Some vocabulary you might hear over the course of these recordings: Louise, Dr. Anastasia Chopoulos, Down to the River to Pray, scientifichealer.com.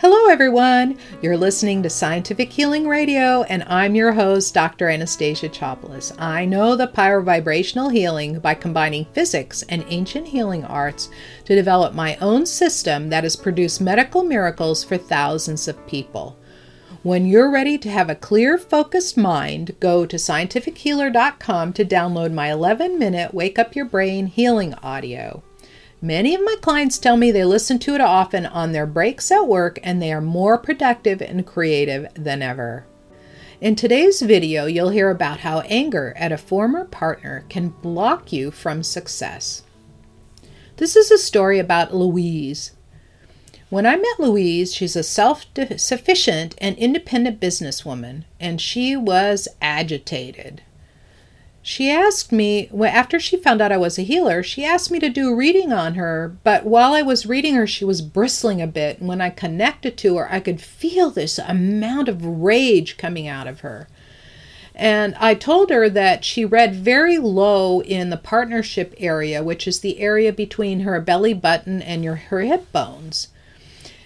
Hello everyone, you're listening to Scientific Healing Radio and I'm your host, Dr. Anastasia Chopoulos. I know the power of vibrational healing by combining physics and ancient healing arts to develop my own system that has produced medical miracles for thousands of people. When you're ready to have a clear, focused mind, go to scientifichealer.com to download my 11-minute Wake Up Your Brain healing audio. Many of my clients tell me they listen to it often on their breaks at work and they are more productive and creative than ever. In today's video, you'll hear about how anger at a former partner can block you from success. This is a story about Louise. When I met Louise, she's a self-sufficient and independent businesswoman, and she was agitated. She asked me, after she found out I was a healer, she asked me to do a reading on her, but while I was reading her, she was bristling a bit, and when I connected to her, I could feel this amount of rage coming out of her. And I told her that she read very low in the partnership area, which is the area between her belly button and her hip bones.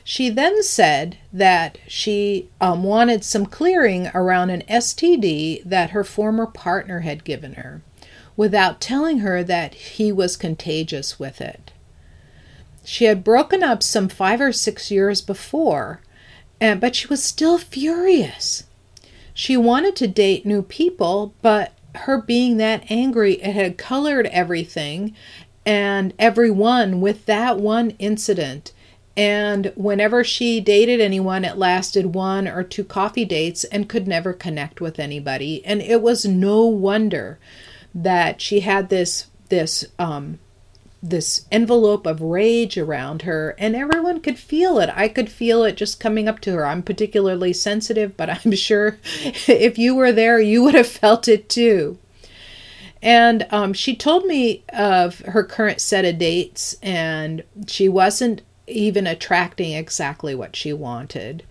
She then said that she wanted some clearing around an STD that her former partner had given her, without telling her that he was contagious with it. She had broken up some 5 or 6 years before, but she was still furious. She wanted to date new people, but her being that angry, it had colored everything and everyone with that one incident. And whenever she dated anyone, it lasted 1 or 2 coffee dates and could never connect with anybody. And it was no wonder that she had this envelope of rage around her, and everyone could feel it. I could feel it just coming up to her. I'm particularly sensitive, but I'm sure if you were there, you would have felt it too. And she told me of her current set of dates, and she wasn't even attracting exactly what she wanted.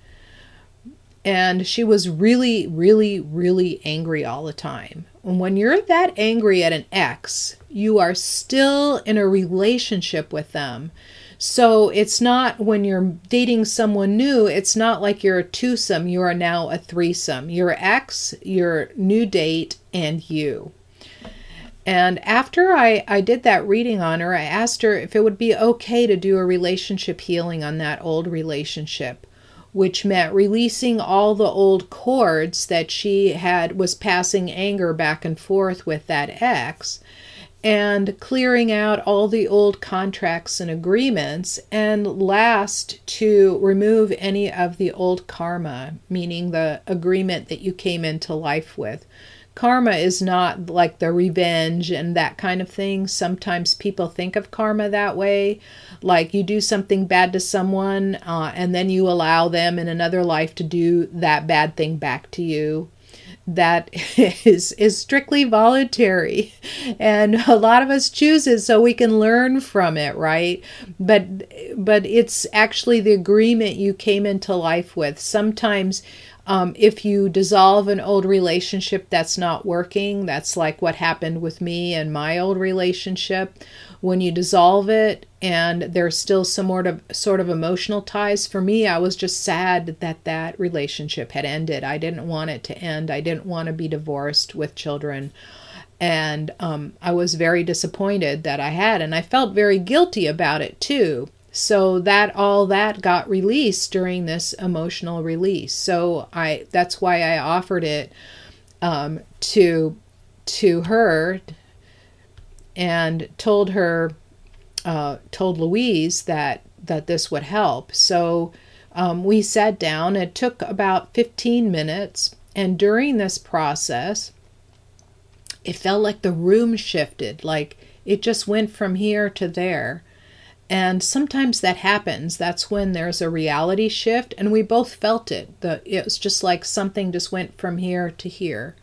And she was really, really, really angry all the time. And when you're that angry at an ex, you are still in a relationship with them. So it's not when you're dating someone new, it's not like you're a twosome, you are now a threesome. Your ex, your new date, and you. And after I did that reading on her, I asked her if it would be okay to do a relationship healing on that old relationship, which meant releasing all the old cords that she was passing anger back and forth with that ex, and clearing out all the old contracts and agreements, and last, to remove any of the old karma, meaning the agreement that you came into life with. Karma is not like the revenge and that kind of thing. Sometimes people think of karma that way, like you do something bad to someone and then you allow them in another life to do that bad thing back to you. That is strictly voluntary, and a lot of us choose it so we can learn from it, right? But it's actually the agreement you came into life with. Sometimes if you dissolve an old relationship that's not working, that's like what happened with me and my old relationship. When you dissolve it and there's still some sort of emotional ties, for me, I was just sad that that relationship had ended. I didn't want it to end. I didn't want to be divorced with children. And I was very disappointed that I had, and I felt very guilty about it too. So that all that got released during this emotional release. So that's why I offered it to her, and told Louise that this would help. So we sat down. It took about 15 minutes, and during this process, it felt like the room shifted. Like it just went from here to there. And sometimes that happens. That's when there's a reality shift, and we both felt it. It was just like something just went from here to here.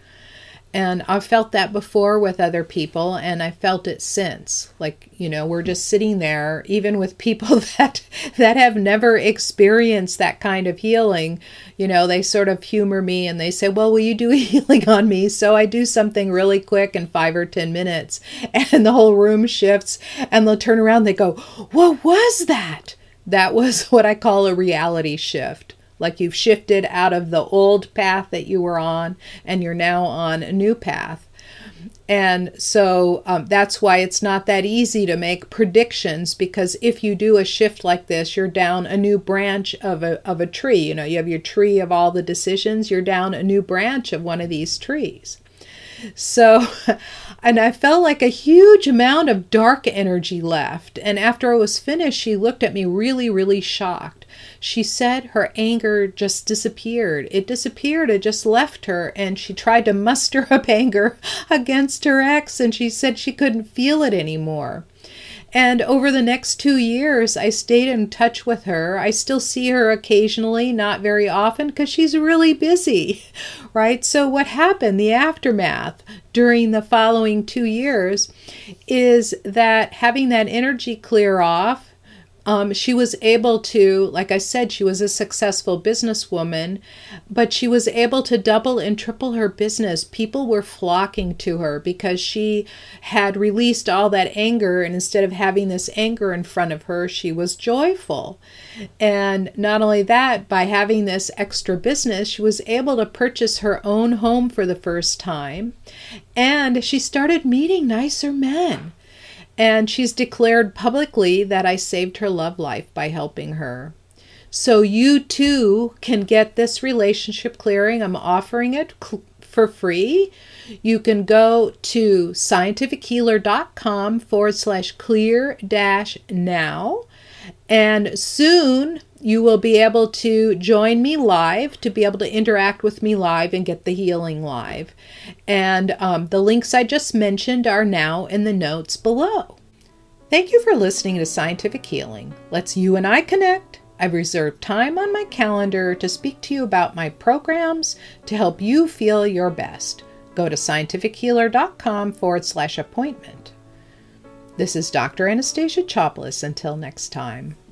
And I've felt that before with other people, and I felt it since. Like, you know, we're just sitting there, even with people that have never experienced that kind of healing. You know, they sort of humor me and they say, well, will you do a healing on me? So I do something really quick in 5 or 10 minutes, and the whole room shifts, and they'll turn around, they go, what was that? that was what I call a reality shift. Like you've shifted out of the old path that you were on, and you're now on a new path. And so that's why it's not that easy to make predictions, because if you do a shift like this, you're down a new branch of a tree. You know, you have your tree of all the decisions, you're down a new branch of one of these trees. So, and I felt like a huge amount of dark energy left. And after I was finished, she looked at me really, really shocked. She said her anger just disappeared. It disappeared. It just left her. And she tried to muster up anger against her ex, and she said she couldn't feel it anymore. And over the next 2 years, I stayed in touch with her. I still see her occasionally, not very often, because she's really busy, right? So what happened, the aftermath during the following 2 years, is that having that energy clear off, she was able to, like I said, she was a successful businesswoman, but she was able to double and triple her business. People were flocking to her because she had released all that anger. And instead of having this anger in front of her, she was joyful. And not only that, by having this extra business, she was able to purchase her own home for the first time. And she started meeting nicer men. And she's declared publicly that I saved her love life by helping her. So you too can get this relationship clearing. I'm offering it for free. You can go to scientifichealer.com/clear-now. And soon you will be able to join me live, to be able to interact with me live and get the healing live. And the links I just mentioned are now in the notes below. Thank you for listening to Scientific Healing. Let's you and I connect. I've reserved time on my calendar to speak to you about my programs to help you feel your best. Go to scientifichealer.com/appointment. This is Dr. Anastasia Chopoulos. Until next time.